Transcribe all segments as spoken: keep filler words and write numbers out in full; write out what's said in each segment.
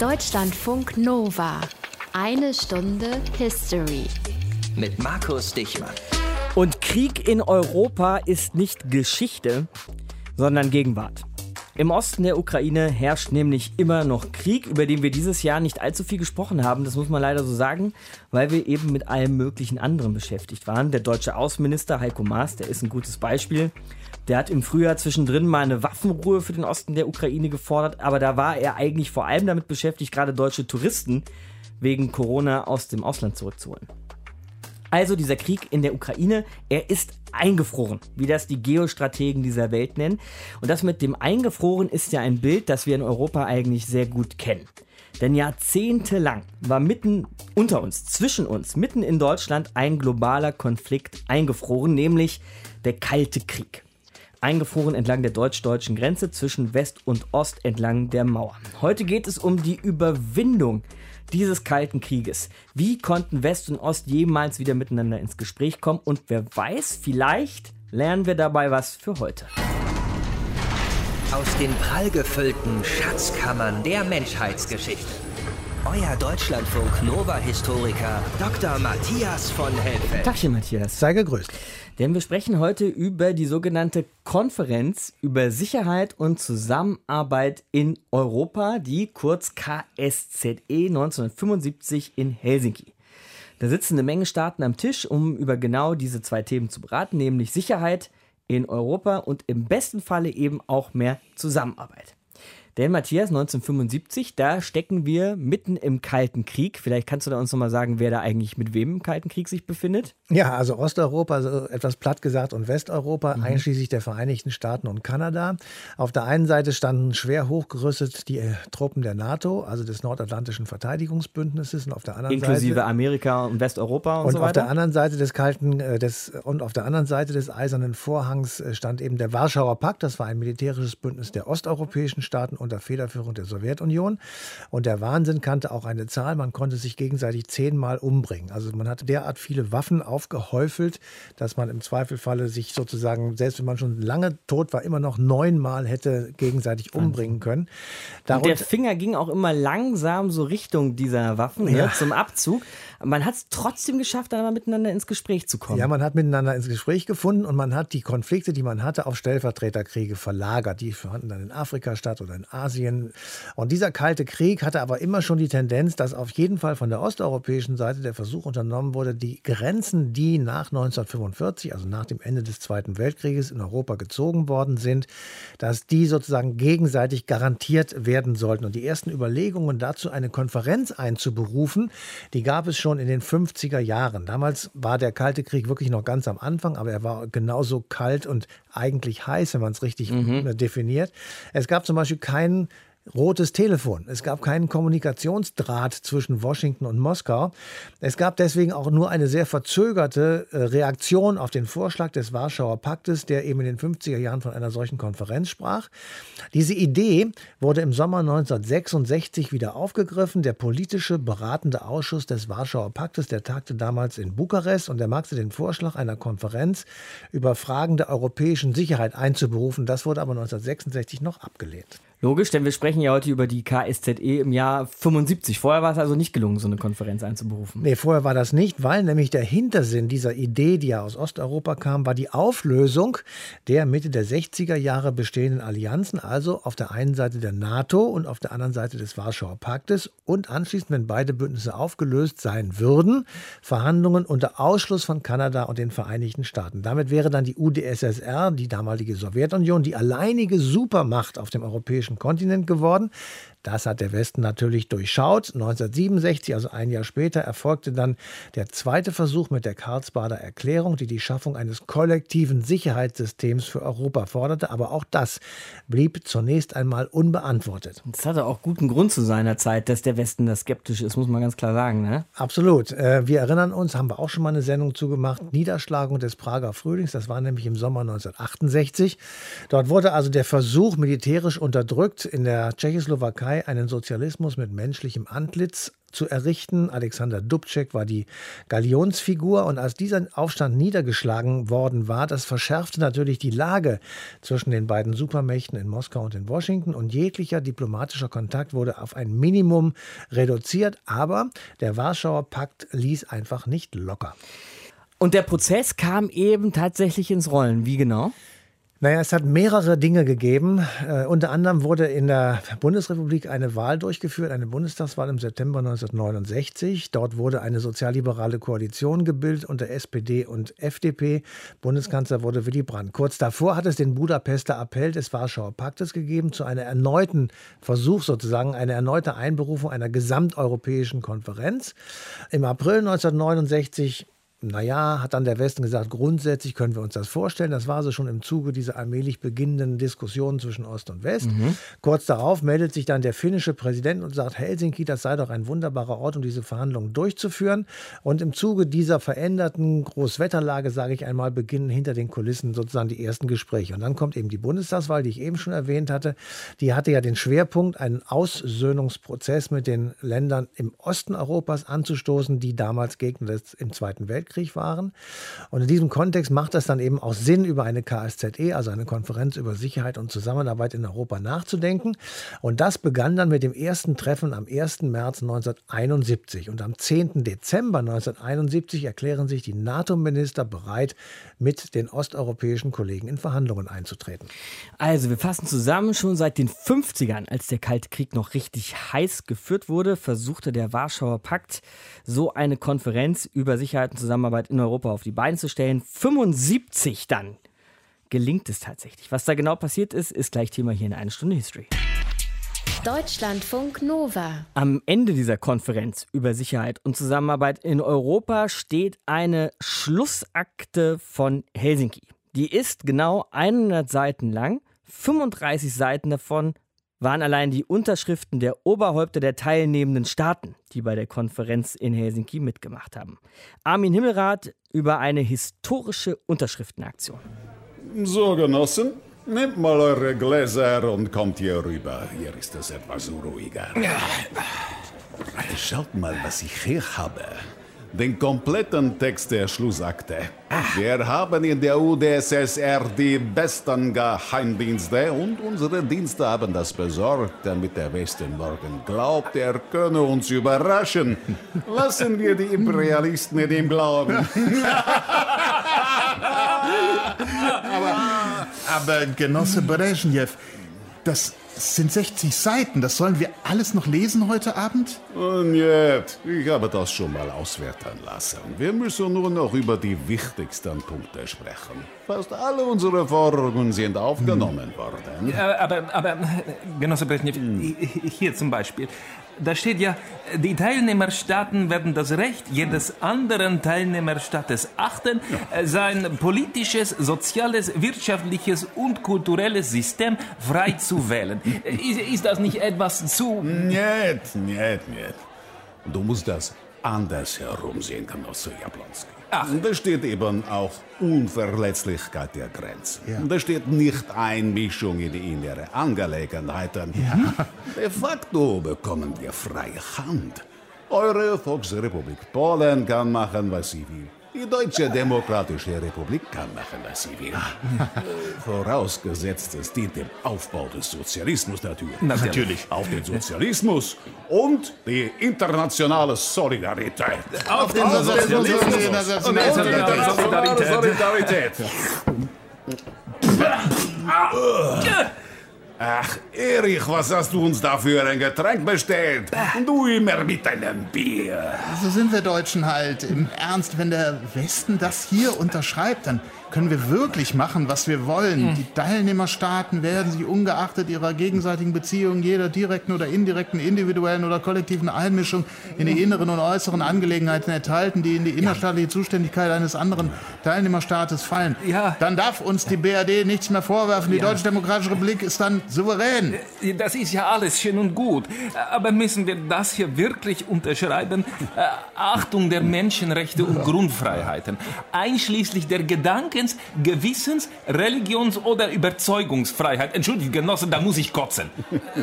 Deutschlandfunk Nova. Eine Stunde History. Mit Markus Dichmann. Und Krieg in Europa ist nicht Geschichte, sondern Gegenwart. Im Osten der Ukraine herrscht nämlich immer noch Krieg, über den wir dieses Jahr nicht allzu viel gesprochen haben, das muss man leider so sagen, weil wir eben mit allem möglichen anderen beschäftigt waren. Der deutsche Außenminister Heiko Maas, der ist ein gutes Beispiel, der hat im Frühjahr zwischendrin mal eine Waffenruhe für den Osten der Ukraine gefordert, aber da war er eigentlich vor allem damit beschäftigt, gerade deutsche Touristen wegen Corona aus dem Ausland zurückzuholen. Also dieser Krieg in der Ukraine, er ist eingefroren, wie das die Geostrategen dieser Welt nennen. Und das mit dem Eingefroren ist ja ein Bild, das wir in Europa eigentlich sehr gut kennen. Denn jahrzehntelang war mitten unter uns, zwischen uns, mitten in Deutschland ein globaler Konflikt eingefroren, nämlich der Kalte Krieg. Eingefroren entlang der deutsch-deutschen Grenze zwischen West und Ost entlang der Mauer. Heute geht es um die Überwindung dieses Kalten Krieges. Wie konnten West und Ost jemals wieder miteinander ins Gespräch kommen? Und wer weiß, vielleicht lernen wir dabei was für heute. Aus den prallgefüllten Schatzkammern der Menschheitsgeschichte. Euer Deutschlandfunk Nova-Historiker Doktor Matthias von Helfeld. Tagchen, Matthias. Sei gegrüßt. Denn wir sprechen heute über die sogenannte Konferenz über Sicherheit und Zusammenarbeit in Europa, die kurz K S Z E neunzehnhundertfünfundsiebzig in Helsinki. Da sitzen eine Menge Staaten am Tisch, um über genau diese zwei Themen zu beraten, nämlich Sicherheit in Europa und im besten Falle eben auch mehr Zusammenarbeit. Denn Matthias, neunzehnhundertfünfundsiebzig, da stecken wir mitten im Kalten Krieg. Vielleicht kannst du da uns nochmal sagen, wer da eigentlich mit wem im Kalten Krieg sich befindet? Ja, also Osteuropa, also etwas platt gesagt, und Westeuropa, mhm. einschließlich der Vereinigten Staaten und Kanada. Auf der einen Seite standen schwer hochgerüstet die Truppen der NATO, also des Nordatlantischen Verteidigungsbündnisses, und auf der anderen Inklusive Seite... Inklusive Amerika und Westeuropa und, und so weiter. Auf der anderen Seite des Kalten, des, und auf der anderen Seite des Eisernen Vorhangs stand eben der Warschauer Pakt. Das war ein militärisches Bündnis der osteuropäischen Staaten und unter Federführung der Sowjetunion. Und der Wahnsinn kannte auch eine Zahl, man konnte sich gegenseitig zehnmal umbringen. Also man hatte derart viele Waffen aufgehäufelt, dass man im Zweifelfalle sich sozusagen, selbst wenn man schon lange tot war, immer noch neunmal hätte gegenseitig umbringen können. Darunter, und der Finger ging auch immer langsam so Richtung dieser Waffen, ne, ja. zum Abzug. Man hat es trotzdem geschafft, aber miteinander ins Gespräch zu kommen. Ja, man hat miteinander ins Gespräch gefunden und man hat die Konflikte, die man hatte, auf Stellvertreterkriege verlagert. Die fanden dann in Afrika statt oder in Asien. Und dieser Kalte Krieg hatte aber immer schon die Tendenz, dass auf jeden Fall von der osteuropäischen Seite der Versuch unternommen wurde, die Grenzen, die nach neunzehnhundertfünfundvierzig, also nach dem Ende des Zweiten Weltkrieges in Europa gezogen worden sind, dass die sozusagen gegenseitig garantiert werden sollten. Und die ersten Überlegungen dazu, eine Konferenz einzuberufen, die gab es schon in den fünfziger Jahren. Damals war der Kalte Krieg wirklich noch ganz am Anfang, aber er war genauso kalt und eigentlich heiß, wenn man es richtig mhm. definiert. Es gab zum Beispiel kein rotes Telefon. Es gab keinen Kommunikationsdraht zwischen Washington und Moskau. Es gab deswegen auch nur eine sehr verzögerte Reaktion auf den Vorschlag des Warschauer Paktes, der eben in den fünfziger Jahren von einer solchen Konferenz sprach. Diese Idee wurde im Sommer neunzehnhundertsechsundsechzig wieder aufgegriffen. Der politische beratende Ausschuss des Warschauer Paktes, der tagte damals in Bukarest, und der machte den Vorschlag einer Konferenz über Fragen der europäischen Sicherheit einzuberufen. Das wurde aber neunzehnhundertsechsundsechzig noch abgelehnt. Logisch, denn wir sprechen ja heute über die K S Z E im Jahr fünfundsiebzig. Vorher war es also nicht gelungen, so eine Konferenz einzuberufen. Nee, vorher war das nicht, weil nämlich der Hintersinn dieser Idee, die ja aus Osteuropa kam, war die Auflösung der Mitte der sechziger Jahre bestehenden Allianzen, also auf der einen Seite der NATO und auf der anderen Seite des Warschauer Paktes, und anschließend, wenn beide Bündnisse aufgelöst sein würden, Verhandlungen unter Ausschluss von Kanada und den Vereinigten Staaten. Damit wäre dann die U D S S R, die damalige Sowjetunion, die alleinige Supermacht auf dem europäischen Kontinent geworden. Das hat der Westen natürlich durchschaut. neunzehnhundertsiebenundsechzig, also ein Jahr später, erfolgte dann der zweite Versuch mit der Karlsbader Erklärung, die die Schaffung eines kollektiven Sicherheitssystems für Europa forderte. Aber auch das blieb zunächst einmal unbeantwortet. Das hatte auch guten Grund zu seiner Zeit, dass der Westen da skeptisch ist, muss man ganz klar sagen, ne? Absolut. Wir erinnern uns, haben wir auch schon mal eine Sendung zugemacht, Niederschlagung des Prager Frühlings. Das war nämlich im Sommer neunzehnhundertachtundsechzig. Dort wurde also der Versuch militärisch unterdrückt, in der Tschechoslowakei Partei einen Sozialismus mit menschlichem Antlitz zu errichten. Alexander Dubček war die Galionsfigur, und als dieser Aufstand niedergeschlagen worden war, das verschärfte natürlich die Lage zwischen den beiden Supermächten in Moskau und in Washington, und jeglicher diplomatischer Kontakt wurde auf ein Minimum reduziert, aber der Warschauer Pakt ließ einfach nicht locker. Und der Prozess kam eben tatsächlich ins Rollen. Wie genau? Naja, es hat mehrere Dinge gegeben. Äh, unter anderem wurde in der Bundesrepublik eine Wahl durchgeführt, eine Bundestagswahl im September neunzehnhundertneunundsechzig. Dort wurde eine sozialliberale Koalition gebildet unter S P D und F D P. Bundeskanzler wurde Willy Brandt. Kurz davor hat es den Budapester Appell des Warschauer Paktes gegeben zu einem erneuten Versuch, sozusagen eine erneute Einberufung einer gesamteuropäischen Konferenz. Im April neunzehnhundertneunundsechzig Naja, hat dann der Westen gesagt, grundsätzlich können wir uns das vorstellen. Das war also schon im Zuge dieser allmählich beginnenden Diskussionen zwischen Ost und West. Mhm. Kurz darauf meldet sich dann der finnische Präsident und sagt, Helsinki, das sei doch ein wunderbarer Ort, um diese Verhandlungen durchzuführen. Und im Zuge dieser veränderten Großwetterlage, sage ich einmal, beginnen hinter den Kulissen sozusagen die ersten Gespräche. Und dann kommt eben die Bundestagswahl, die ich eben schon erwähnt hatte. Die hatte ja den Schwerpunkt, einen Aussöhnungsprozess mit den Ländern im Osten Europas anzustoßen, die damals Gegner des, im Zweiten Weltkrieg waren. Und in diesem Kontext macht das dann eben auch Sinn, über eine K S Z E, also eine Konferenz über Sicherheit und Zusammenarbeit in Europa, nachzudenken. Und das begann dann mit dem ersten Treffen am ersten März neunzehnhunderteinundsiebzig. Und am zehnten Dezember neunzehnhunderteinundsiebzig erklären sich die NATO-Minister bereit, mit den osteuropäischen Kollegen in Verhandlungen einzutreten. Also wir fassen zusammen, schon seit den fünfzigern, als der Kalte Krieg noch richtig heiß geführt wurde, versuchte der Warschauer Pakt, so eine Konferenz über Sicherheit und Zusammenarbeit in Europa auf die Beine zu stellen. fünfundsiebzig dann gelingt es tatsächlich. Was da genau passiert ist, ist gleich Thema hier in einer Stunde History. Deutschlandfunk Nova. Am Ende dieser Konferenz über Sicherheit und Zusammenarbeit in Europa steht eine Schlussakte von Helsinki. Die ist genau hundert Seiten lang. fünfunddreißig Seiten davon waren allein die Unterschriften der Oberhäupter der teilnehmenden Staaten, die bei der Konferenz in Helsinki mitgemacht haben. Armin Himmelrath über eine historische Unterschriftenaktion. So, Genossen, nehmt mal eure Gläser und kommt hier rüber. Hier ist es etwas ruhiger. Schaut mal, was ich hier habe. Den kompletten Text der Schlussakte. Ach. Wir haben in der U d S S R die besten Geheimdienste und unsere Dienste haben das besorgt, damit der Westen morgen glaubt, er könne uns überraschen. Lassen wir die Imperialisten in ihm glauben. aber, aber Genosse Breschnew, das... Das sind sechzig Seiten. Das sollen wir alles noch lesen heute Abend? Oh, nicht. Ich habe das schon mal auswerten lassen. Wir müssen nur noch über die wichtigsten Punkte sprechen. Fast alle unsere Forderungen sind aufgenommen hm. worden. Aber, aber Genosse Breschnew, hm. hier zum Beispiel. Da steht ja, die Teilnehmerstaaten werden das Recht jedes anderen Teilnehmerstaates achten, sein politisches, soziales, wirtschaftliches und kulturelles System frei zu wählen. Ist, ist das nicht etwas zu... Nicht, nicht, nicht. Du musst das andersherum sehen, Genosse Jablonski. Ach. Da steht eben auch Unverletzlichkeit der Grenzen. Ja. Da steht nicht Einmischung in die innere Angelegenheiten. Ja. De facto bekommen wir freie Hand. Eure Volksrepublik Polen kann machen, was sie will. Die Deutsche Demokratische Republik kann machen, was sie will. Vorausgesetzt, es dient dem Aufbau des Sozialismus natürlich. Natürlich. Auf den Sozialismus und die internationale Solidarität. Auf den Sozialismus und die internationale Solidarität. Ach, Erich, was hast du uns da für ein Getränk bestellt? Du immer mit einem Bier. So sind wir Deutschen halt. Im Ernst, wenn der Westen das hier unterschreibt, dann können wir wirklich machen, was wir wollen. Die Teilnehmerstaaten werden sich ungeachtet ihrer gegenseitigen Beziehungen, jeder direkten oder indirekten, individuellen oder kollektiven Einmischung in die inneren und äußeren Angelegenheiten enthalten, die in die innerstaatliche Zuständigkeit eines anderen Teilnehmerstaates fallen. Ja. Dann darf uns die B R D nichts mehr vorwerfen. Die ja. Deutsche Demokratische Republik ist dann souverän. Das ist ja alles schön und gut. Aber müssen wir das hier wirklich unterschreiben? Achtung der Menschenrechte und Grundfreiheiten. Einschließlich der Gedanken Denkens, Gewissens, Religions- oder Überzeugungsfreiheit. Entschuldigt, Genossen, da muss ich kotzen.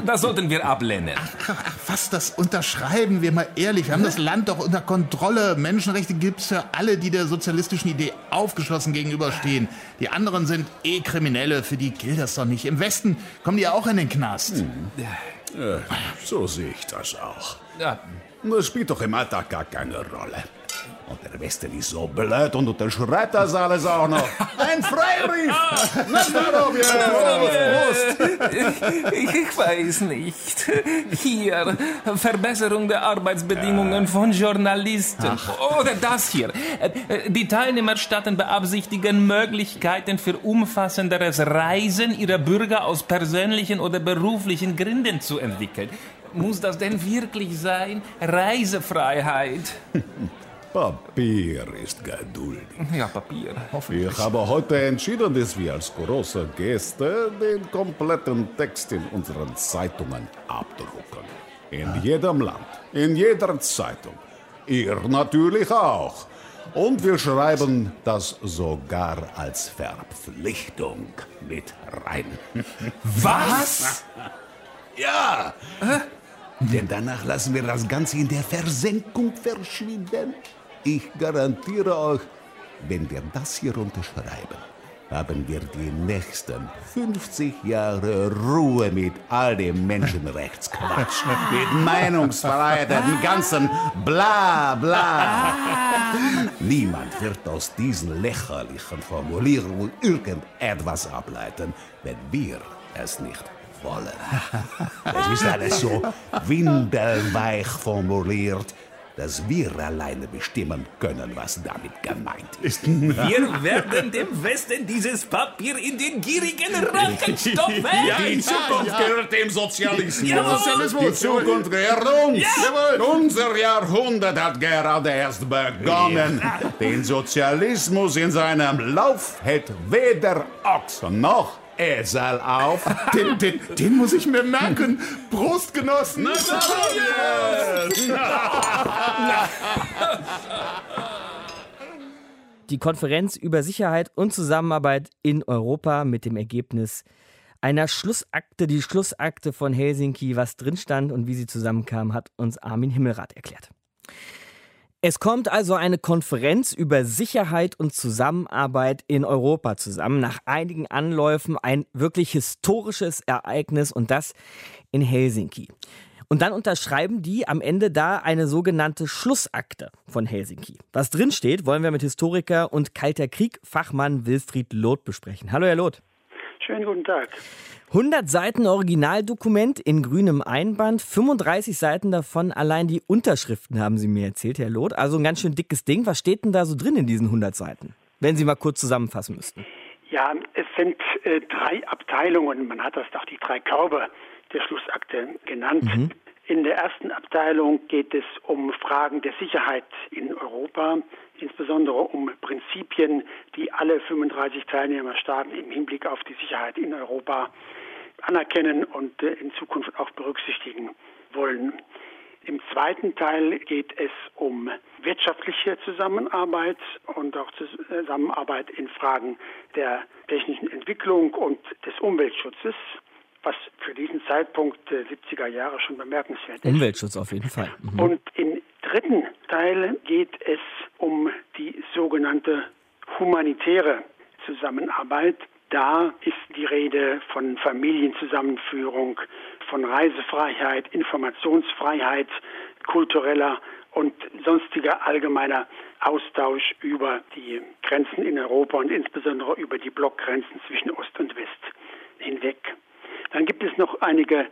Das sollten wir ablehnen. Ach, ach, ach was, das unterschreiben wir mal ehrlich. Wir haben das Land doch unter Kontrolle. Menschenrechte gibt's für alle, die der sozialistischen Idee aufgeschlossen gegenüberstehen. Die anderen sind eh Kriminelle, für die gilt das doch nicht. Im Westen kommen die ja auch in den Knast. Hm. Ja, so sehe ich das auch. Ja. Das spielt doch im Alltag gar keine Rolle. Und der Westen ist so blöd und unterschreibt das alles auch noch. Ein Freibrief! Na, Prost! Ich weiß nicht. Hier, Verbesserung der Arbeitsbedingungen ja. von Journalisten. Ach. Oder das hier. Die Teilnehmerstaaten beabsichtigen Möglichkeiten für umfassenderes Reisen ihrer Bürger aus persönlichen oder beruflichen Gründen zu entwickeln. Muss das denn wirklich sein? Reisefreiheit. Papier ist geduldig. Ja, Papier. Ich habe heute entschieden, dass wir als große Gäste den kompletten Text in unseren Zeitungen abdrucken. In ah. jedem Land, in jeder Zeitung. Ihr natürlich auch. Und wir schreiben das sogar als Verpflichtung mit rein. Was? Ja! Hä? Denn danach lassen wir das Ganze in der Versenkung verschwinden. Ich garantiere euch, wenn wir das hier unterschreiben, haben wir die nächsten fünfzig Jahre Ruhe mit all dem Menschenrechtsquatsch, mit Meinungsfreiheit, dem ganzen Bla Bla. Niemand wird aus diesen lächerlichen Formulierungen irgendetwas ableiten, wenn wir es nicht wollen. Es ist alles so windelweich formuliert, dass wir alleine bestimmen können, was damit gemeint ist. Wir werden dem Westen dieses Papier in den gierigen Rachen stopfen. Ja, die Zukunft ja. gehört dem Sozialismus. Ja, die Zukunft gehört uns. Ja. Unser Jahrhundert hat gerade erst begonnen. Ja. Den Sozialismus in seinem Lauf hält weder Ochs noch Esel auf. Den, den, den muss ich mir merken. Prost, Genossen. Na, die Konferenz über Sicherheit und Zusammenarbeit in Europa mit dem Ergebnis einer Schlussakte, die Schlussakte von Helsinki, was drin stand und wie sie zusammenkam, hat uns Armin Himmelrath erklärt. Es kommt also eine Konferenz über Sicherheit und Zusammenarbeit in Europa zusammen. Nach einigen Anläufen ein wirklich historisches Ereignis und das in Helsinki. Und dann unterschreiben die am Ende da eine sogenannte Schlussakte von Helsinki. Was drinsteht, wollen wir mit Historiker und Kalter Krieg-Fachmann Wilfried Loth besprechen. Hallo, Herr Loth. Schönen guten Tag. hundert Seiten Originaldokument in grünem Einband, fünfunddreißig Seiten davon allein die Unterschriften, haben Sie mir erzählt, Herr Loth. Also ein ganz schön dickes Ding. Was steht denn da so drin in diesen hundert Seiten, wenn Sie mal kurz zusammenfassen müssten? Ja, es sind äh, drei Abteilungen. Man hat das doch die drei Körbe der Schlussakte genannt. Mhm. In der ersten Abteilung geht es um Fragen der Sicherheit in Europa, insbesondere um Prinzipien, die alle fünfunddreißig Teilnehmerstaaten im Hinblick auf die Sicherheit in Europa anerkennen und in Zukunft auch berücksichtigen wollen. Im zweiten Teil geht es um wirtschaftliche Zusammenarbeit und auch Zusammenarbeit in Fragen der technischen Entwicklung und des Umweltschutzes, was für diesen Zeitpunkt der siebziger Jahre schon bemerkenswert ist. Umweltschutz auf jeden Fall. Mhm. Und im dritten Teil geht es um die sogenannte humanitäre Zusammenarbeit. Da ist die Rede von Familienzusammenführung, von Reisefreiheit, Informationsfreiheit, kultureller und sonstiger allgemeiner Austausch über die Grenzen in Europa und insbesondere über die Blockgrenzen zwischen Ost und West hinweg. Dann gibt es noch einige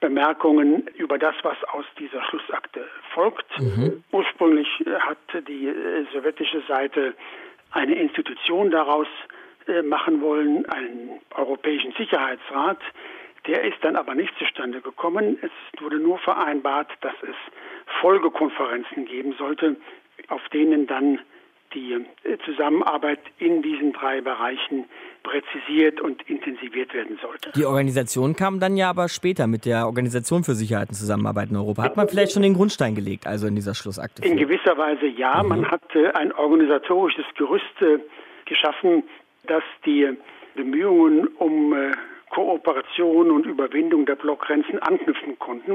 Bemerkungen über das, was aus dieser Schlussakte folgt. Mhm. Ursprünglich hat die sowjetische Seite eine Institution daraus machen wollen, einen europäischen Sicherheitsrat. Der ist dann aber nicht zustande gekommen. Es wurde nur vereinbart, dass es Folgekonferenzen geben sollte, auf denen dann die Zusammenarbeit in diesen drei Bereichen präzisiert und intensiviert werden sollte. Die Organisation kam dann ja aber später mit der Organisation für Sicherheit und Zusammenarbeit in Europa. Hat man vielleicht schon den Grundstein gelegt, also in dieser Schlussakte? In gewisser Weise ja. Mhm. Man hat ein organisatorisches Gerüst geschaffen, dass die Bemühungen um Kooperation und Überwindung der Blockgrenzen anknüpfen konnten.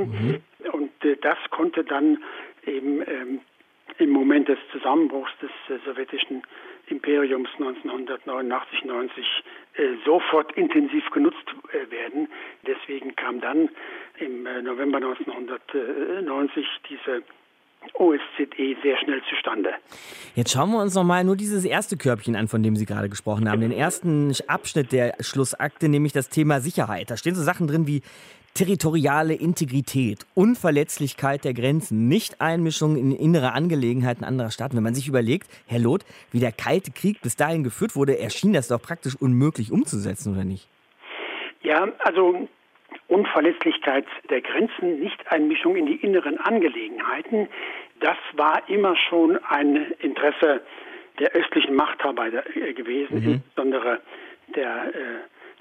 Mhm. Und das konnte dann eben ähm, im Moment des Zusammenbruchs des äh, sowjetischen Imperiums neunzehnhundertneunundachtzig neunzig äh, sofort intensiv genutzt äh, werden. Deswegen kam dann im äh, November neunzehnhundertneunzig diese O S Z E sehr schnell zustande. Jetzt schauen wir uns nochmal nur dieses erste Körbchen an, von dem Sie gerade gesprochen haben. Den ersten Abschnitt der Schlussakte, nämlich das Thema Sicherheit. Da stehen so Sachen drin wie territoriale Integrität, Unverletzlichkeit der Grenzen, Nicht-Einmischung in innere Angelegenheiten anderer Staaten. Wenn man sich überlegt, Herr Loth, wie der Kalte Krieg bis dahin geführt wurde, erschien das doch praktisch unmöglich umzusetzen, oder nicht? Ja, also Unverletzlichkeit der Grenzen, Nicht-Einmischung in die inneren Angelegenheiten, das war immer schon ein Interesse der östlichen Machthaber gewesen, mhm. insbesondere der äh,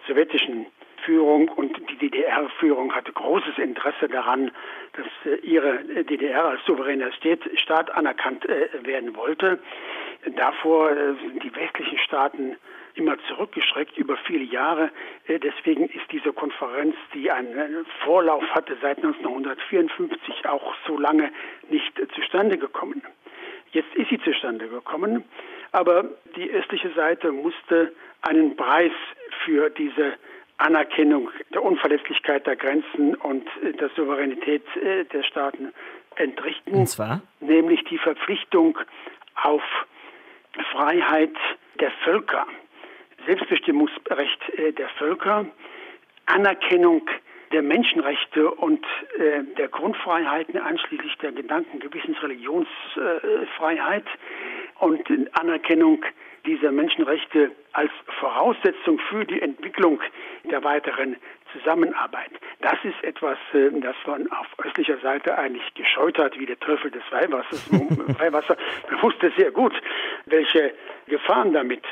sowjetischen Führung, und die D D R-Führung hatte großes Interesse daran, dass äh, ihre D D R als souveräner Staat anerkannt äh, werden wollte. Davor äh, sind die westlichen Staaten immer zurückgeschreckt über viele Jahre. Äh, deswegen ist diese Konferenz, die einen Vorlauf hatte seit neunzehnhundertvierundfünfzig, auch so lange nicht äh, zustande gekommen. Jetzt ist sie zustande gekommen, aber die östliche Seite musste einen Preis für diese Anerkennung der Unverletzlichkeit der Grenzen und der Souveränität der Staaten entrichten. Und zwar? Nämlich die Verpflichtung auf Freiheit der Völker, Selbstbestimmungsrecht der Völker, Anerkennung der Menschenrechte und der Grundfreiheiten, einschließlich der Gedanken-, Gewissens-, Religionsfreiheit und Anerkennung dieser Menschenrechte als Voraussetzung für die Entwicklung der weiteren Zusammenarbeit. Das ist etwas, das man auf östlicher Seite eigentlich gescheut hat, wie der Teufel des Weihwassers. Weihwasser. Man wusste sehr gut, welche Gefahren damit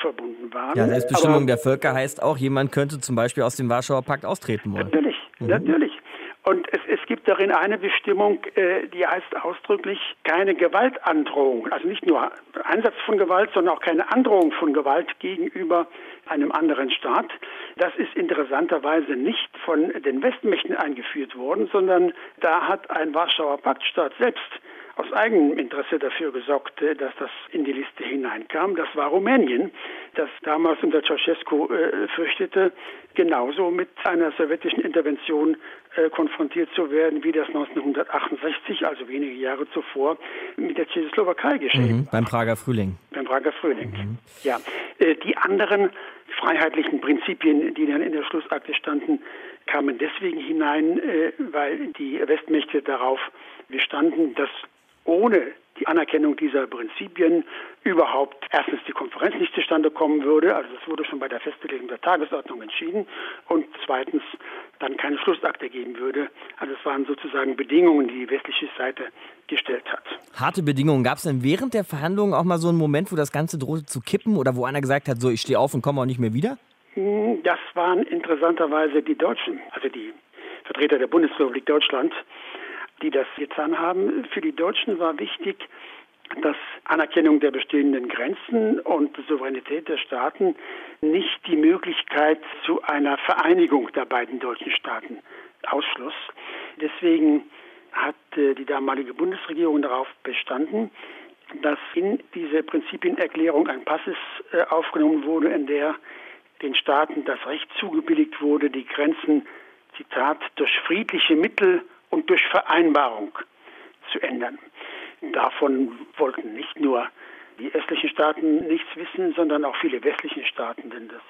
verbunden waren. Ja, Selbstbestimmung Aber, der Völker heißt auch, jemand könnte zum Beispiel aus dem Warschauer Pakt austreten wollen. Natürlich, mhm. natürlich. Und es, es gibt darin eine Bestimmung, äh, die heißt ausdrücklich keine Gewaltandrohung. Also nicht nur Einsatz von Gewalt, sondern auch keine Androhung von Gewalt gegenüber einem anderen Staat. Das ist interessanterweise nicht von den Westmächten eingeführt worden, sondern da hat ein Warschauer Paktstaat selbst aus eigenem Interesse dafür gesorgt, dass das in die Liste hineinkam. Das war Rumänien, das damals unter Ceausescu äh, fürchtete, genauso mit einer sowjetischen Intervention äh, konfrontiert zu werden, wie das neunzehnhundertachtundsechzig, also wenige Jahre zuvor, mit der Tschechoslowakei geschehen. Mhm, beim Prager Frühling. Beim Prager Frühling, mhm. ja. Äh, die anderen freiheitlichen Prinzipien, die dann in der Schlussakte standen, kamen deswegen hinein, äh, weil die Westmächte darauf bestanden, dass ohne die Anerkennung dieser Prinzipien überhaupt erstens die Konferenz nicht zustande kommen würde, also das wurde schon bei der Festlegung der Tagesordnung entschieden, und zweitens dann keine Schlussakte geben würde. Also es waren sozusagen Bedingungen, die die westliche Seite gestellt hat. Harte Bedingungen. Gab es denn während der Verhandlungen auch mal so einen Moment, wo das Ganze drohte zu kippen oder wo einer gesagt hat, so ich stehe auf und komme auch nicht mehr wieder? Das waren interessanterweise die Deutschen, also die Vertreter der Bundesrepublik Deutschland, die das getan haben. Für die Deutschen war wichtig, dass Anerkennung der bestehenden Grenzen und Souveränität der Staaten nicht die Möglichkeit zu einer Vereinigung der beiden deutschen Staaten ausschloss. Deswegen hat die damalige Bundesregierung darauf bestanden, dass in diese Prinzipienerklärung ein Passus aufgenommen wurde, in der den Staaten das Recht zugebilligt wurde, die Grenzen, Zitat, durch friedliche Mittel und durch Vereinbarung zu ändern. Davon wollten nicht nur die östlichen Staaten nichts wissen, sondern auch viele westliche Staaten, denn das,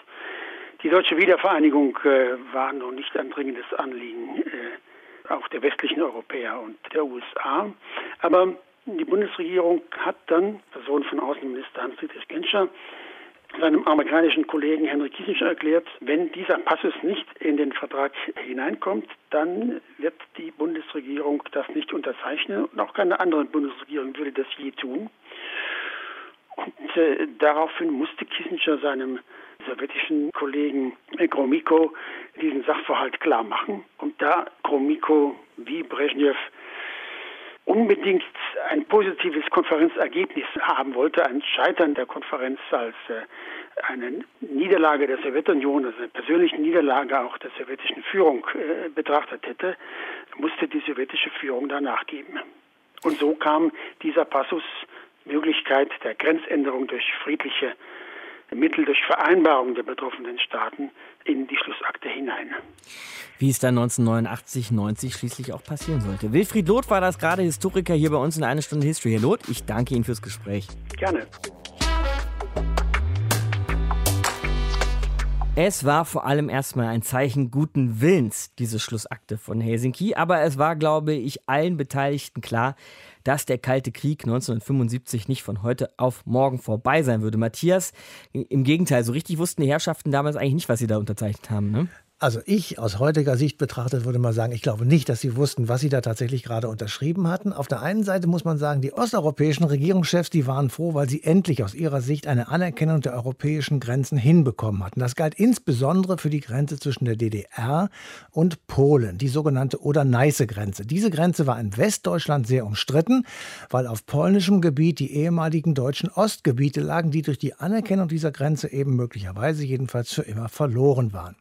die deutsche Wiedervereinigung äh, war noch nicht ein dringendes Anliegen äh, auch der westlichen Europäer und der U S A. Aber die Bundesregierung hat dann, der Sohn von Außenminister Hans-Dietrich Genscher, seinem amerikanischen Kollegen Henry Kissinger erklärt, wenn dieser Passus nicht in den Vertrag hineinkommt, dann wird die Bundesregierung das nicht unterzeichnen und auch keine andere Bundesregierung würde das je tun. Und äh, daraufhin musste Kissinger seinem sowjetischen Kollegen Gromyko diesen Sachverhalt klar machen. Und da Gromyko wie Breschnew unbedingt ein positives Konferenzergebnis haben wollte, ein Scheitern der Konferenz als äh, eine Niederlage der Sowjetunion, also eine persönliche Niederlage auch der sowjetischen Führung äh, betrachtet hätte, musste die sowjetische Führung da nachgeben. Und so kam dieser Passus Möglichkeit der Grenzänderung durch friedliche Mittel, durch Vereinbarung der betroffenen Staaten in die Schlussakte hinein. Wie es dann neunzehnhundertneunundachtzig, neunzig schließlich auch passieren sollte. Wilfried Loth war das, gerade Historiker hier bei uns in einer Stunde History. Herr Loth, ich danke Ihnen fürs Gespräch. Gerne. Es war vor allem erstmal ein Zeichen guten Willens, diese Schlussakte von Helsinki. Aber es war, glaube ich, allen Beteiligten klar, dass der Kalte Krieg neunzehnhundertfünfundsiebzig nicht von heute auf morgen vorbei sein würde. Matthias, im Gegenteil, so richtig wussten die Herrschaften damals eigentlich nicht, was sie da unterzeichnet haben, ne? Also ich aus heutiger Sicht betrachtet würde mal sagen, ich glaube nicht, dass sie wussten, was sie da tatsächlich gerade unterschrieben hatten. Auf der einen Seite muss man sagen, die osteuropäischen Regierungschefs, die waren froh, weil sie endlich aus ihrer Sicht eine Anerkennung der europäischen Grenzen hinbekommen hatten. Das galt insbesondere für die Grenze zwischen der D D R und Polen, die sogenannte Oder-Neiße-Grenze. Diese Grenze war in Westdeutschland sehr umstritten, weil auf polnischem Gebiet die ehemaligen deutschen Ostgebiete lagen, die durch die Anerkennung dieser Grenze eben möglicherweise jedenfalls für immer verloren waren.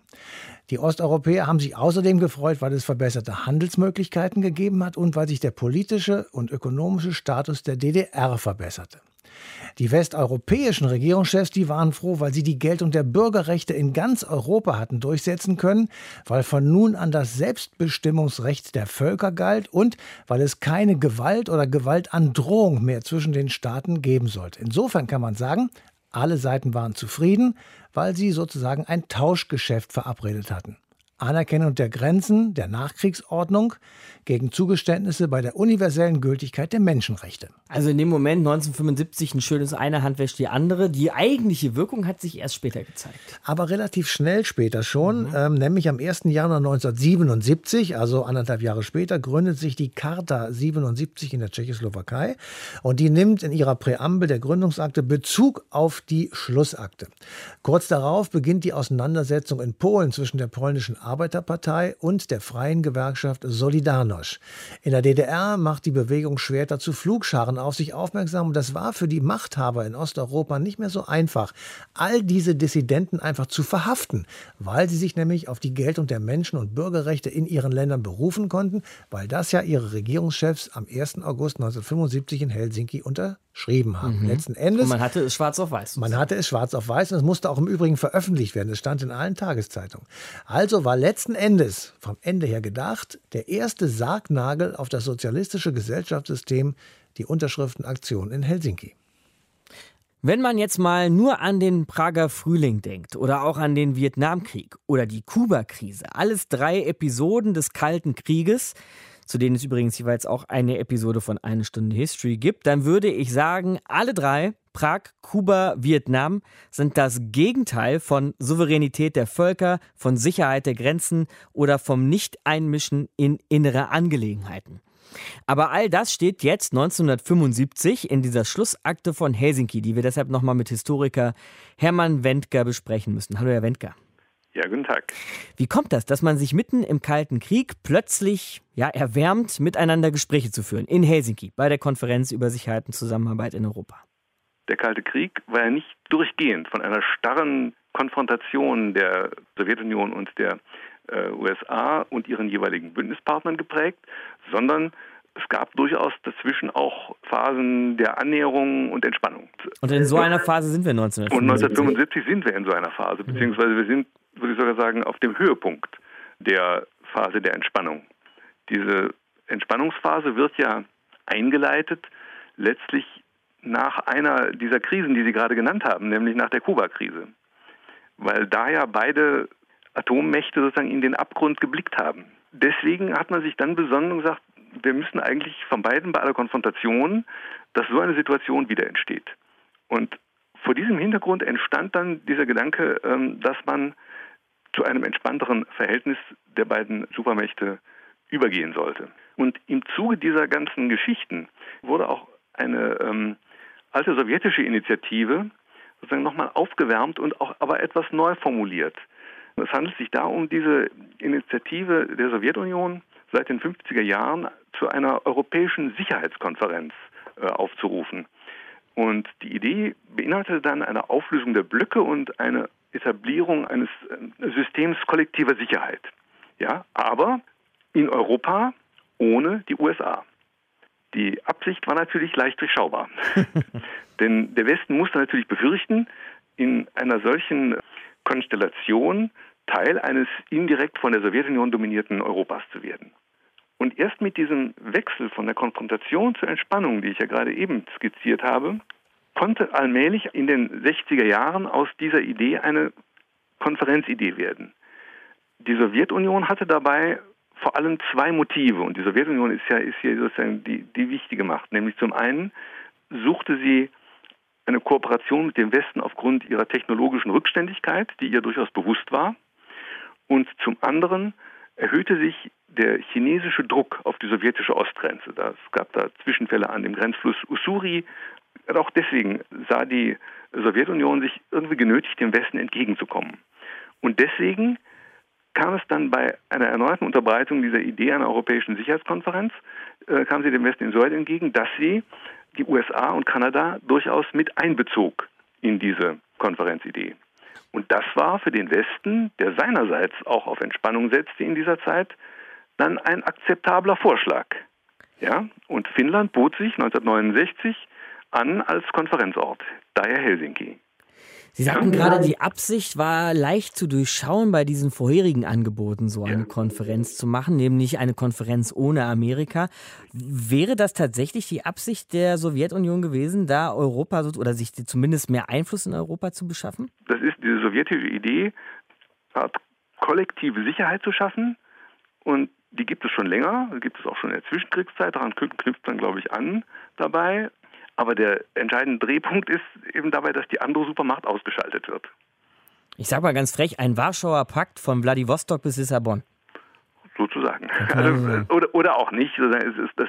Die Osteuropäer haben sich außerdem gefreut, weil es verbesserte Handelsmöglichkeiten gegeben hat und weil sich der politische und ökonomische Status der D D R verbesserte. Die westeuropäischen Regierungschefs, die waren froh, weil sie die Geltung der Bürgerrechte in ganz Europa hatten durchsetzen können, weil von nun an das Selbstbestimmungsrecht der Völker galt und weil es keine Gewalt oder Gewaltandrohung mehr zwischen den Staaten geben sollte. Insofern kann man sagen, alle Seiten waren zufrieden, weil sie sozusagen ein Tauschgeschäft verabredet hatten. Anerkennung der Grenzen der Nachkriegsordnung gegen Zugeständnisse bei der universellen Gültigkeit der Menschenrechte. Also in dem Moment neunzehnhundertfünfundsiebzig ein schönes eine Hand wäscht die andere. Die eigentliche Wirkung hat sich erst später gezeigt. Aber relativ schnell später schon, mhm. ähm, nämlich am ersten Januar neunzehnhundertsiebenundsiebzig, also anderthalb Jahre später, gründet sich die Charta siebenundsiebzig in der Tschechoslowakei. Und die nimmt in ihrer Präambel der Gründungsakte Bezug auf die Schlussakte. Kurz darauf beginnt die Auseinandersetzung in Polen zwischen der polnischen Arbeiterpartei und der freien Gewerkschaft Solidarność. In der D D R macht die Bewegung Schwerter zu Flugscharen auf sich aufmerksam. Und das war für die Machthaber in Osteuropa nicht mehr so einfach, all diese Dissidenten einfach zu verhaften, weil sie sich nämlich auf die Geltung der Menschen- und Bürgerrechte in ihren Ländern berufen konnten, weil das ja ihre Regierungschefs am ersten August neunzehnhundertfünfundsiebzig in Helsinki unterschrieben haben. Mhm. Letzten Endes. Und man hatte es schwarz auf weiß. Man hatte es schwarz auf weiß und es musste auch im Übrigen veröffentlicht werden. Es stand in allen Tageszeitungen. Also war letzten Endes, vom Ende her gedacht, der erste Sargnagel auf das sozialistische Gesellschaftssystem, die Unterschriftenaktion in Helsinki. Wenn man jetzt mal nur an den Prager Frühling denkt oder auch an den Vietnamkrieg oder die Kuba-Krise, alles drei Episoden des Kalten Krieges, zu denen es übrigens jeweils auch eine Episode von Eine Stunde History gibt, dann würde ich sagen, alle drei, Prag, Kuba, Vietnam, sind das Gegenteil von Souveränität der Völker, von Sicherheit der Grenzen oder vom Nicht-Einmischen in innere Angelegenheiten. Aber all das steht jetzt neunzehnhundertfünfundsiebzig in dieser Schlussakte von Helsinki, die wir deshalb nochmal mit Historiker Hermann Wentker besprechen müssen. Hallo Herr Wentker. Ja, guten Tag. Wie kommt das, dass man sich mitten im Kalten Krieg plötzlich ja, erwärmt, miteinander Gespräche zu führen? In Helsinki, bei der Konferenz über Sicherheit und Zusammenarbeit in Europa. Der Kalte Krieg war ja nicht durchgehend von einer starren Konfrontation der Sowjetunion und der äh, U S A und ihren jeweiligen Bündnispartnern geprägt, sondern es gab durchaus dazwischen auch Phasen der Annäherung und Entspannung. Und in so einer Phase sind wir neunzehnhundertfünfundsiebzig. Und neunzehnhundertfünfundsiebzig sind wir in so einer Phase, beziehungsweise wir sind, würde ich sogar sagen, auf dem Höhepunkt der Phase der Entspannung. Diese Entspannungsphase wird ja eingeleitet letztlich nach einer dieser Krisen, die Sie gerade genannt haben, nämlich nach der Kuba-Krise. Weil da ja beide Atommächte sozusagen in den Abgrund geblickt haben. Deswegen hat man sich dann besonnen gesagt, wir müssen eigentlich von beiden bei aller Konfrontation, dass so eine Situation wieder entsteht. Und vor diesem Hintergrund entstand dann dieser Gedanke, dass man zu einem entspannteren Verhältnis der beiden Supermächte übergehen sollte. Und im Zuge dieser ganzen Geschichten wurde auch eine alte sowjetische Initiative sozusagen nochmal aufgewärmt und auch aber etwas neu formuliert. Es handelt sich da um diese Initiative der Sowjetunion seit den fünfziger Jahren zu einer europäischen Sicherheitskonferenz äh, aufzurufen. Und die Idee beinhaltete dann eine Auflösung der Blöcke und eine Etablierung eines Systems kollektiver Sicherheit. Ja, aber in Europa ohne die U S A. Die Absicht war natürlich leicht durchschaubar. Denn der Westen musste natürlich befürchten, in einer solchen Konstellation Teil eines indirekt von der Sowjetunion dominierten Europas zu werden. Und erst mit diesem Wechsel von der Konfrontation zur Entspannung, die ich ja gerade eben skizziert habe, konnte allmählich in den sechziger Jahren aus dieser Idee eine Konferenzidee werden. Die Sowjetunion hatte dabei vor allem zwei Motive. Und die Sowjetunion ist ja ist hier sozusagen die, die wichtige Macht. Nämlich zum einen suchte sie eine Kooperation mit dem Westen aufgrund ihrer technologischen Rückständigkeit, die ihr durchaus bewusst war. Und zum anderen erhöhte sich der chinesische Druck auf die sowjetische Ostgrenze. Es gab da Zwischenfälle an dem Grenzfluss Usuri. Auch deswegen sah die Sowjetunion sich irgendwie genötigt, dem Westen entgegenzukommen. Und deswegen kam es dann bei einer erneuten Unterbreitung dieser Idee einer europäischen Sicherheitskonferenz, äh, kam sie dem Westen insoweit entgegen, dass sie die U S A und Kanada durchaus mit einbezog in diese Konferenzidee. Und das war für den Westen, der seinerseits auch auf Entspannung setzte in dieser Zeit, dann ein akzeptabler Vorschlag. Ja? Und Finnland bot sich neunzehnhundertneunundsechzig an als Konferenzort, daher Helsinki. Sie sagten gerade, die Absicht war leicht zu durchschauen, bei diesen vorherigen Angeboten so eine ja. Konferenz zu machen, nämlich eine Konferenz ohne Amerika. Wäre das tatsächlich die Absicht der Sowjetunion gewesen, da Europa oder sich zumindest mehr Einfluss in Europa zu beschaffen? Das ist diese sowjetische Idee, kollektive Sicherheit zu schaffen. Und die gibt es schon länger, die gibt es auch schon in der Zwischenkriegszeit. Daran knüpft man, glaube ich, an dabei. Aber der entscheidende Drehpunkt ist eben dabei, dass die andere Supermacht ausgeschaltet wird. Ich sag mal ganz frech, ein Warschauer Pakt von Wladiwostok bis Lissabon. Sozusagen. Also, oder, oder auch nicht. Das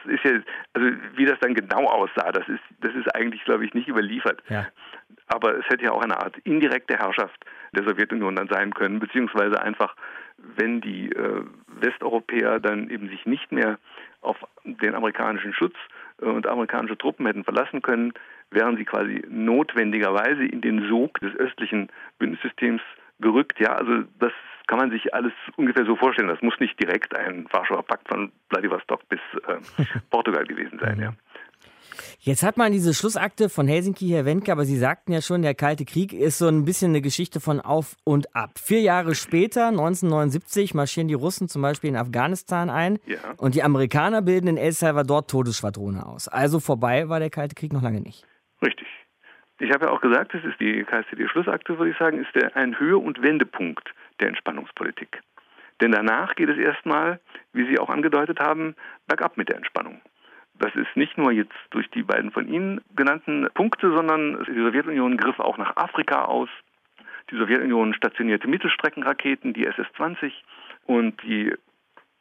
ist ja, also wie das dann genau aussah, das ist, das ist eigentlich, glaube ich, nicht überliefert. Ja. Aber es hätte ja auch eine Art indirekte Herrschaft der Sowjetunion dann sein können, beziehungsweise einfach, wenn die äh, Westeuropäer dann eben sich nicht mehr auf den amerikanischen Schutz und amerikanische Truppen hätten verlassen können, wären sie quasi notwendigerweise in den Sog des östlichen Bündnissystems gerückt. Ja, also das kann man sich alles ungefähr so vorstellen. Das muss nicht direkt ein Warschauer Pakt von Wladiwostok bis äh, Portugal gewesen sein. Ja. Jetzt hat man diese Schlussakte von Helsinki, Herr Wentker, aber Sie sagten ja schon, der Kalte Krieg ist so ein bisschen eine Geschichte von Auf und Ab. Vier Jahre später, neunzehnhundertneunundsiebzig, marschieren die Russen zum Beispiel in Afghanistan ein ja. und die Amerikaner bilden in El Salvador Todesschwadrone aus. Also vorbei war der Kalte Krieg noch lange nicht. Richtig. Ich habe ja auch gesagt, das ist die K S Z E-Schlussakte, würde ich sagen, ist der, ein Höhe- und Wendepunkt der Entspannungspolitik. Denn danach geht es erstmal, wie Sie auch angedeutet haben, bergab mit der Entspannung. Das ist nicht nur jetzt durch die beiden von Ihnen genannten Punkte, sondern die Sowjetunion griff auch nach Afrika aus. Die Sowjetunion stationierte Mittelstreckenraketen, die S S zwanzig. Und die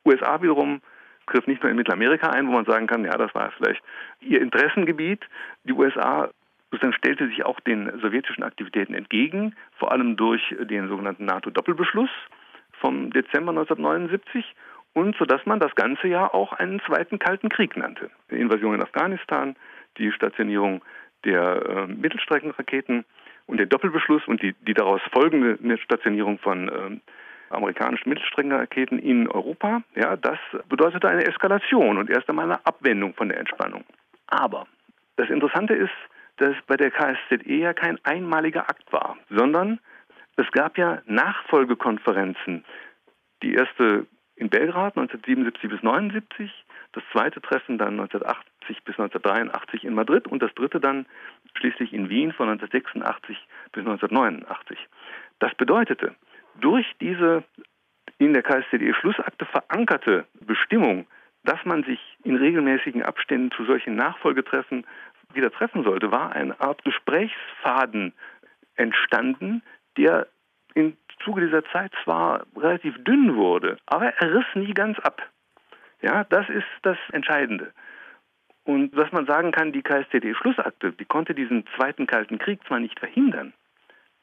U S A wiederum griff nicht nur in Mittelamerika ein, wo man sagen kann, ja, das war vielleicht ihr Interessengebiet. Die U S A sozusagen stellte sich auch den sowjetischen Aktivitäten entgegen, vor allem durch den sogenannten NATO-Doppelbeschluss vom Dezember neunzehnhundertneunundsiebzig. Und so dass man das ganze Jahr auch einen zweiten Kalten Krieg nannte. Die Invasion in Afghanistan, die Stationierung der äh, Mittelstreckenraketen und der Doppelbeschluss und die, die daraus folgende Stationierung von ähm, amerikanischen Mittelstreckenraketen in Europa, ja, das bedeutete eine Eskalation und erst einmal eine Abwendung von der Entspannung. Aber das Interessante ist, dass bei der K S Z E ja kein einmaliger Akt war, sondern es gab ja Nachfolgekonferenzen. Die erste in Belgrad neunzehnhundertsiebenundsiebzig bis neunundsiebzig, das zweite Treffen dann neunzehnhundertachtzig bis neunzehnhundertdreiundachtzig in Madrid und das dritte dann schließlich in Wien von neunzehnhundertsechsundachtzig bis neunzehnhundertneunundachtzig. Das bedeutete, durch diese in der K S Z E-Schlussakte verankerte Bestimmung, dass man sich in regelmäßigen Abständen zu solchen Nachfolgetreffen wieder treffen sollte, war eine Art Gesprächsfaden entstanden, der in Zuge dieser Zeit zwar relativ dünn wurde, aber er riss nie ganz ab. Ja, das ist das Entscheidende. Und dass man sagen kann, die K S Z E-Schlussakte, die konnte diesen zweiten Kalten Krieg zwar nicht verhindern,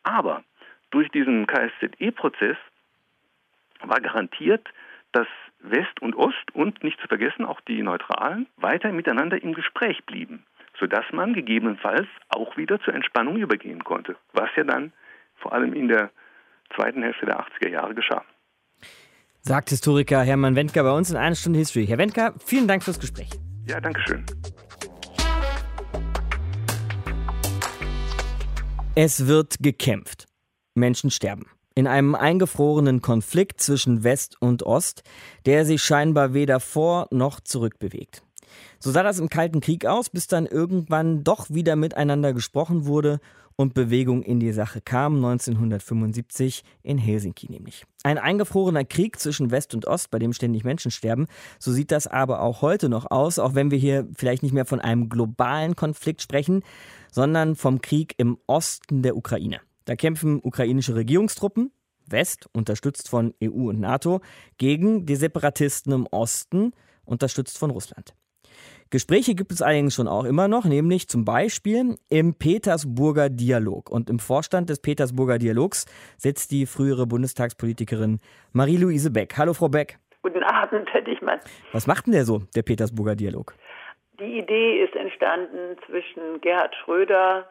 aber durch diesen K S Z E-Prozess war garantiert, dass West und Ost und nicht zu vergessen auch die Neutralen weiter miteinander im Gespräch blieben, sodass man gegebenenfalls auch wieder zur Entspannung übergehen konnte, was ja dann vor allem in der zweiten Hälfte der achtziger Jahre geschah. Sagt Historiker Hermann Wentker bei uns in einer Stunde History. Herr Wentker, vielen Dank fürs Gespräch. Ja, danke schön. Es wird gekämpft. Menschen sterben. In einem eingefrorenen Konflikt zwischen West und Ost, der sich scheinbar weder vor- noch zurückbewegt. So sah das im Kalten Krieg aus, bis dann irgendwann doch wieder miteinander gesprochen wurde und Bewegung in die Sache kam, neunzehnhundertfünfundsiebzig in Helsinki nämlich. Ein eingefrorener Krieg zwischen West und Ost, bei dem ständig Menschen sterben, so sieht das aber auch heute noch aus, auch wenn wir hier vielleicht nicht mehr von einem globalen Konflikt sprechen, sondern vom Krieg im Osten der Ukraine. Da kämpfen ukrainische Regierungstruppen, West, unterstützt von E U und NATO, gegen die Separatisten im Osten, unterstützt von Russland. Gespräche gibt es allerdings schon auch immer noch, nämlich zum Beispiel im Petersburger Dialog. Und im Vorstand des Petersburger Dialogs sitzt die frühere Bundestagspolitikerin Marieluise Beck. Hallo Frau Beck. Guten Abend, Herr Dichmann. Was macht denn der so, der Petersburger Dialog? Die Idee ist entstanden zwischen Gerhard Schröder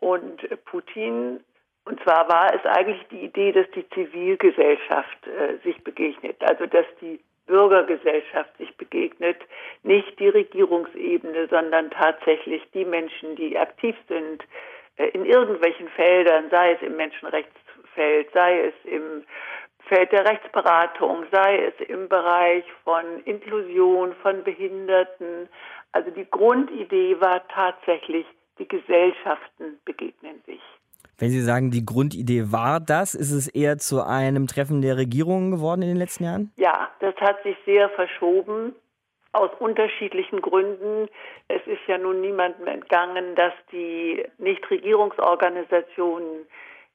und Putin. Und zwar war es eigentlich die Idee, dass die Zivilgesellschaft äh, sich begegnet, also dass die Bürgergesellschaft sich begegnet, nicht die Regierungsebene, sondern tatsächlich die Menschen, die aktiv sind äh, in irgendwelchen Feldern, sei es im Menschenrechtsfeld, sei es im Feld der Rechtsberatung, sei es im Bereich von Inklusion, von Behinderten. Also die Grundidee war tatsächlich, die Gesellschaften begegnen sich. Wenn Sie sagen, die Grundidee war das, ist es eher zu einem Treffen der Regierungen geworden in den letzten Jahren? Ja, das hat sich sehr verschoben, aus unterschiedlichen Gründen. Es ist ja nun niemandem entgangen, dass die Nichtregierungsorganisationen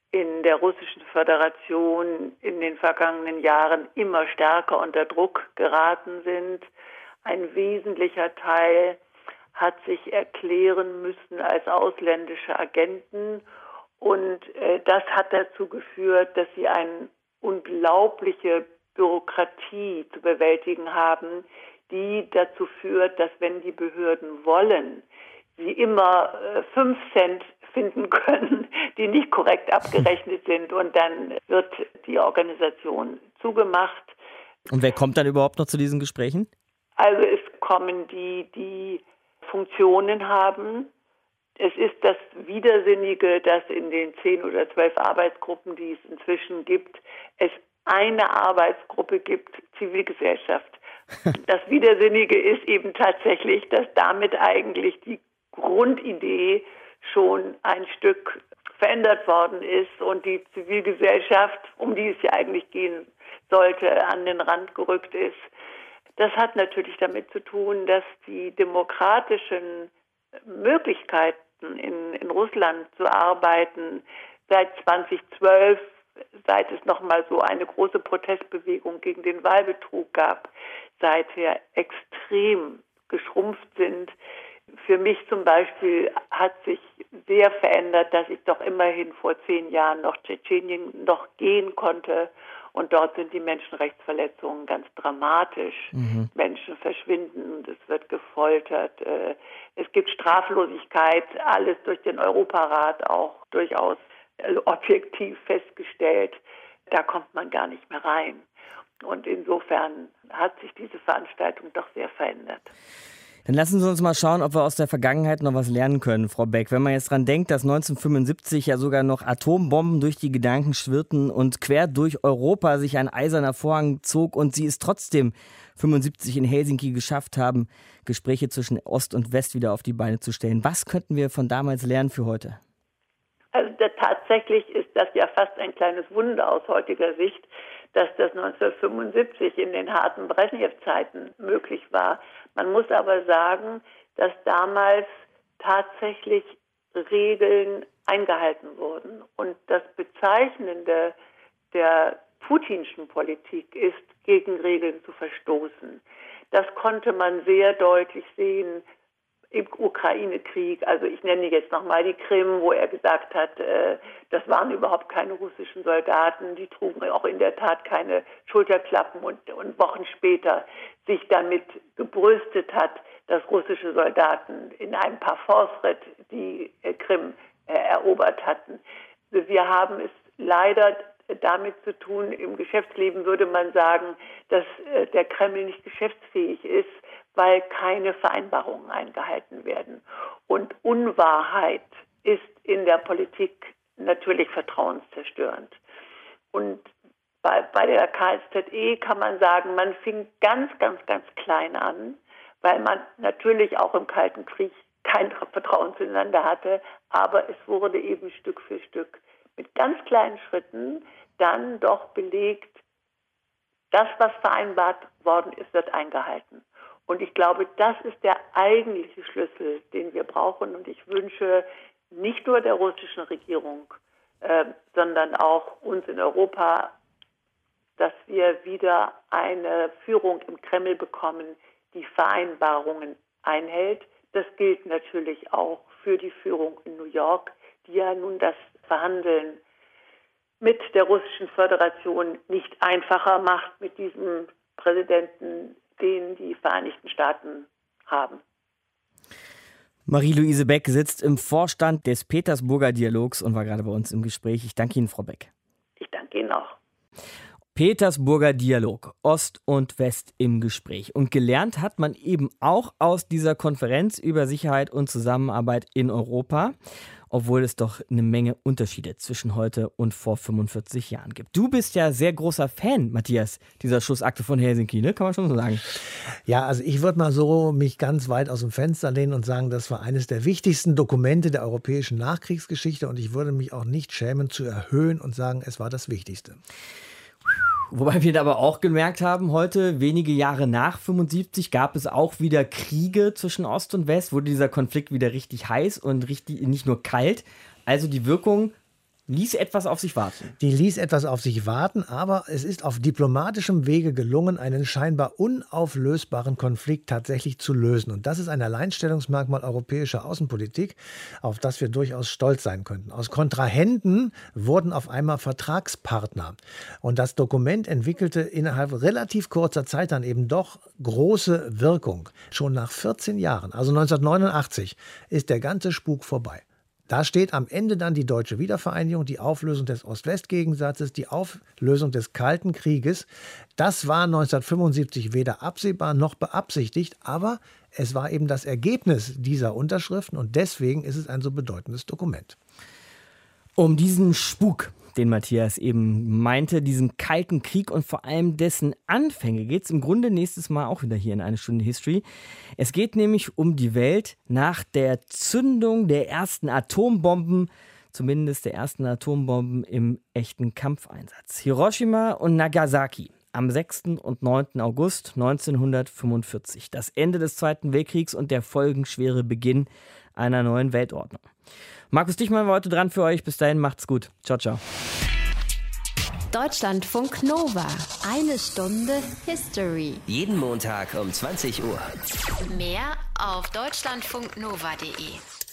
in der Russischen Föderation in den vergangenen Jahren immer stärker unter Druck geraten sind. Ein wesentlicher Teil hat sich erklären müssen als ausländische Agenten. Und äh, das hat dazu geführt, dass sie eine unglaubliche Bürokratie zu bewältigen haben, die dazu führt, dass wenn die Behörden wollen, sie immer äh, fünf Cent finden können, die nicht korrekt abgerechnet sind. Und dann wird die Organisation zugemacht. Und wer kommt dann überhaupt noch zu diesen Gesprächen? Also es kommen die, die Funktionen haben. Es ist das Widersinnige, dass in den zehn oder zwölf Arbeitsgruppen, die es inzwischen gibt, es eine Arbeitsgruppe gibt, Zivilgesellschaft. Das Widersinnige ist eben tatsächlich, dass damit eigentlich die Grundidee schon ein Stück verändert worden ist und die Zivilgesellschaft, um die es ja eigentlich gehen sollte, an den Rand gerückt ist. Das hat natürlich damit zu tun, dass die demokratischen Möglichkeiten in, in Russland zu arbeiten seit zweitausendzwölf, seit es nochmal so eine große Protestbewegung gegen den Wahlbetrug gab, seither extrem geschrumpft sind. Für mich zum Beispiel hat sich sehr verändert, dass ich doch immerhin vor zehn Jahren nach Tschetschenien noch gehen konnte. Und dort sind die Menschenrechtsverletzungen ganz dramatisch. Mhm. Menschen verschwinden, es wird gefoltert. Es gibt Straflosigkeit, alles durch den Europarat auch durchaus objektiv festgestellt. Da kommt man gar nicht mehr rein. Und insofern hat sich diese Veranstaltung doch sehr verändert. Dann lassen Sie uns mal schauen, ob wir aus der Vergangenheit noch was lernen können, Frau Beck. Wenn man jetzt dran denkt, dass neunzehnhundertfünfundsiebzig ja sogar noch Atombomben durch die Gedanken schwirrten und quer durch Europa sich ein eiserner Vorhang zog und Sie es trotzdem neunzehnhundertfünfundsiebzig in Helsinki geschafft haben, Gespräche zwischen Ost und West wieder auf die Beine zu stellen. Was könnten wir von damals lernen für heute? Also da, tatsächlich ist das ja fast ein kleines Wunder aus heutiger Sicht, dass das neunzehnhundertfünfundsiebzig in den harten Breschnew-Zeiten möglich war. Man muss aber sagen, dass damals tatsächlich Regeln eingehalten wurden. Und das Bezeichnende der putinschen Politik ist, gegen Regeln zu verstoßen. Das konnte man sehr deutlich sehen im Ukraine-Krieg, also ich nenne jetzt nochmal die Krim, wo er gesagt hat, äh, das waren überhaupt keine russischen Soldaten, die trugen auch in der Tat keine Schulterklappen und, und Wochen später sich damit gebrüstet hat, dass russische Soldaten in einem Parforceritt die äh, Krim äh, erobert hatten. Wir haben es leider damit zu tun, im Geschäftsleben würde man sagen, dass äh, der Kreml nicht geschäftsfähig ist, weil keine Vereinbarungen eingehalten werden. Und Unwahrheit ist in der Politik natürlich vertrauenszerstörend. Und bei, bei der K S Z E kann man sagen, man fing ganz, ganz, ganz klein an, weil man natürlich auch im Kalten Krieg kein Vertrauen zueinander hatte, aber es wurde eben Stück für Stück mit ganz kleinen Schritten dann doch belegt, das, was vereinbart worden ist, wird eingehalten. Und ich glaube, das ist der eigentliche Schlüssel, den wir brauchen. Und ich wünsche nicht nur der russischen Regierung, äh, sondern auch uns in Europa, dass wir wieder eine Führung im Kreml bekommen, die Vereinbarungen einhält. Das gilt natürlich auch für die Führung in New York, die ja nun das Verhandeln mit der russischen Föderation nicht einfacher macht, mit diesem Präsidenten, den die Vereinigten Staaten haben. Marieluise Beck sitzt im Vorstand des Petersburger Dialogs und war gerade bei uns im Gespräch. Ich danke Ihnen, Frau Beck. Ich danke Ihnen auch. Petersburger Dialog, Ost und West im Gespräch. Und gelernt hat man eben auch aus dieser Konferenz über Sicherheit und Zusammenarbeit in Europa, obwohl es doch eine Menge Unterschiede zwischen heute und vor fünfundvierzig Jahren gibt. Du bist ja sehr großer Fan, Matthias, dieser Schlussakte von Helsinki, ne? Kann man schon so sagen. Ja, also ich würde mal so mich ganz weit aus dem Fenster lehnen und sagen, das war eines der wichtigsten Dokumente der europäischen Nachkriegsgeschichte und ich würde mich auch nicht schämen zu erhöhen und sagen, es war das Wichtigste. Wobei wir aber auch gemerkt haben, heute, wenige Jahre nach fünfundsiebzig, gab es auch wieder Kriege zwischen Ost und West, wurde dieser Konflikt wieder richtig heiß und richtig, nicht nur kalt. Also die Wirkung ließ etwas auf sich warten. Die ließ etwas auf sich warten, aber es ist auf diplomatischem Wege gelungen, einen scheinbar unauflösbaren Konflikt tatsächlich zu lösen. Und das ist ein Alleinstellungsmerkmal europäischer Außenpolitik, auf das wir durchaus stolz sein könnten. Aus Kontrahenten wurden auf einmal Vertragspartner. Und das Dokument entwickelte innerhalb relativ kurzer Zeit dann eben doch große Wirkung. Schon nach vierzehn Jahren, also neunzehnhundertneunundachtzig, ist der ganze Spuk vorbei. Da steht am Ende dann die deutsche Wiedervereinigung, die Auflösung des Ost-West-Gegensatzes, die Auflösung des Kalten Krieges. Das war neunzehnhundertfünfundsiebzig weder absehbar noch beabsichtigt, aber es war eben das Ergebnis dieser Unterschriften und deswegen ist es ein so bedeutendes Dokument. Um diesen Spuk, den Matthias eben meinte, diesen Kalten Krieg und vor allem dessen Anfänge, geht es im Grunde nächstes Mal auch wieder hier in eine Stunde History. Es geht nämlich um die Welt nach der Zündung der ersten Atombomben, zumindest der ersten Atombomben im echten Kampfeinsatz. Hiroshima und Nagasaki am sechsten und neunten August neunzehnhundertfünfundvierzig. Das Ende des Zweiten Weltkriegs und der folgenschwere Beginn einer neuen Weltordnung. Markus Dichmann war heute dran für euch. Bis dahin, macht's gut. Ciao, ciao. Deutschlandfunk Nova. Eine Stunde History. Jeden Montag um zwanzig Uhr. Mehr auf deutschlandfunknova punkt de.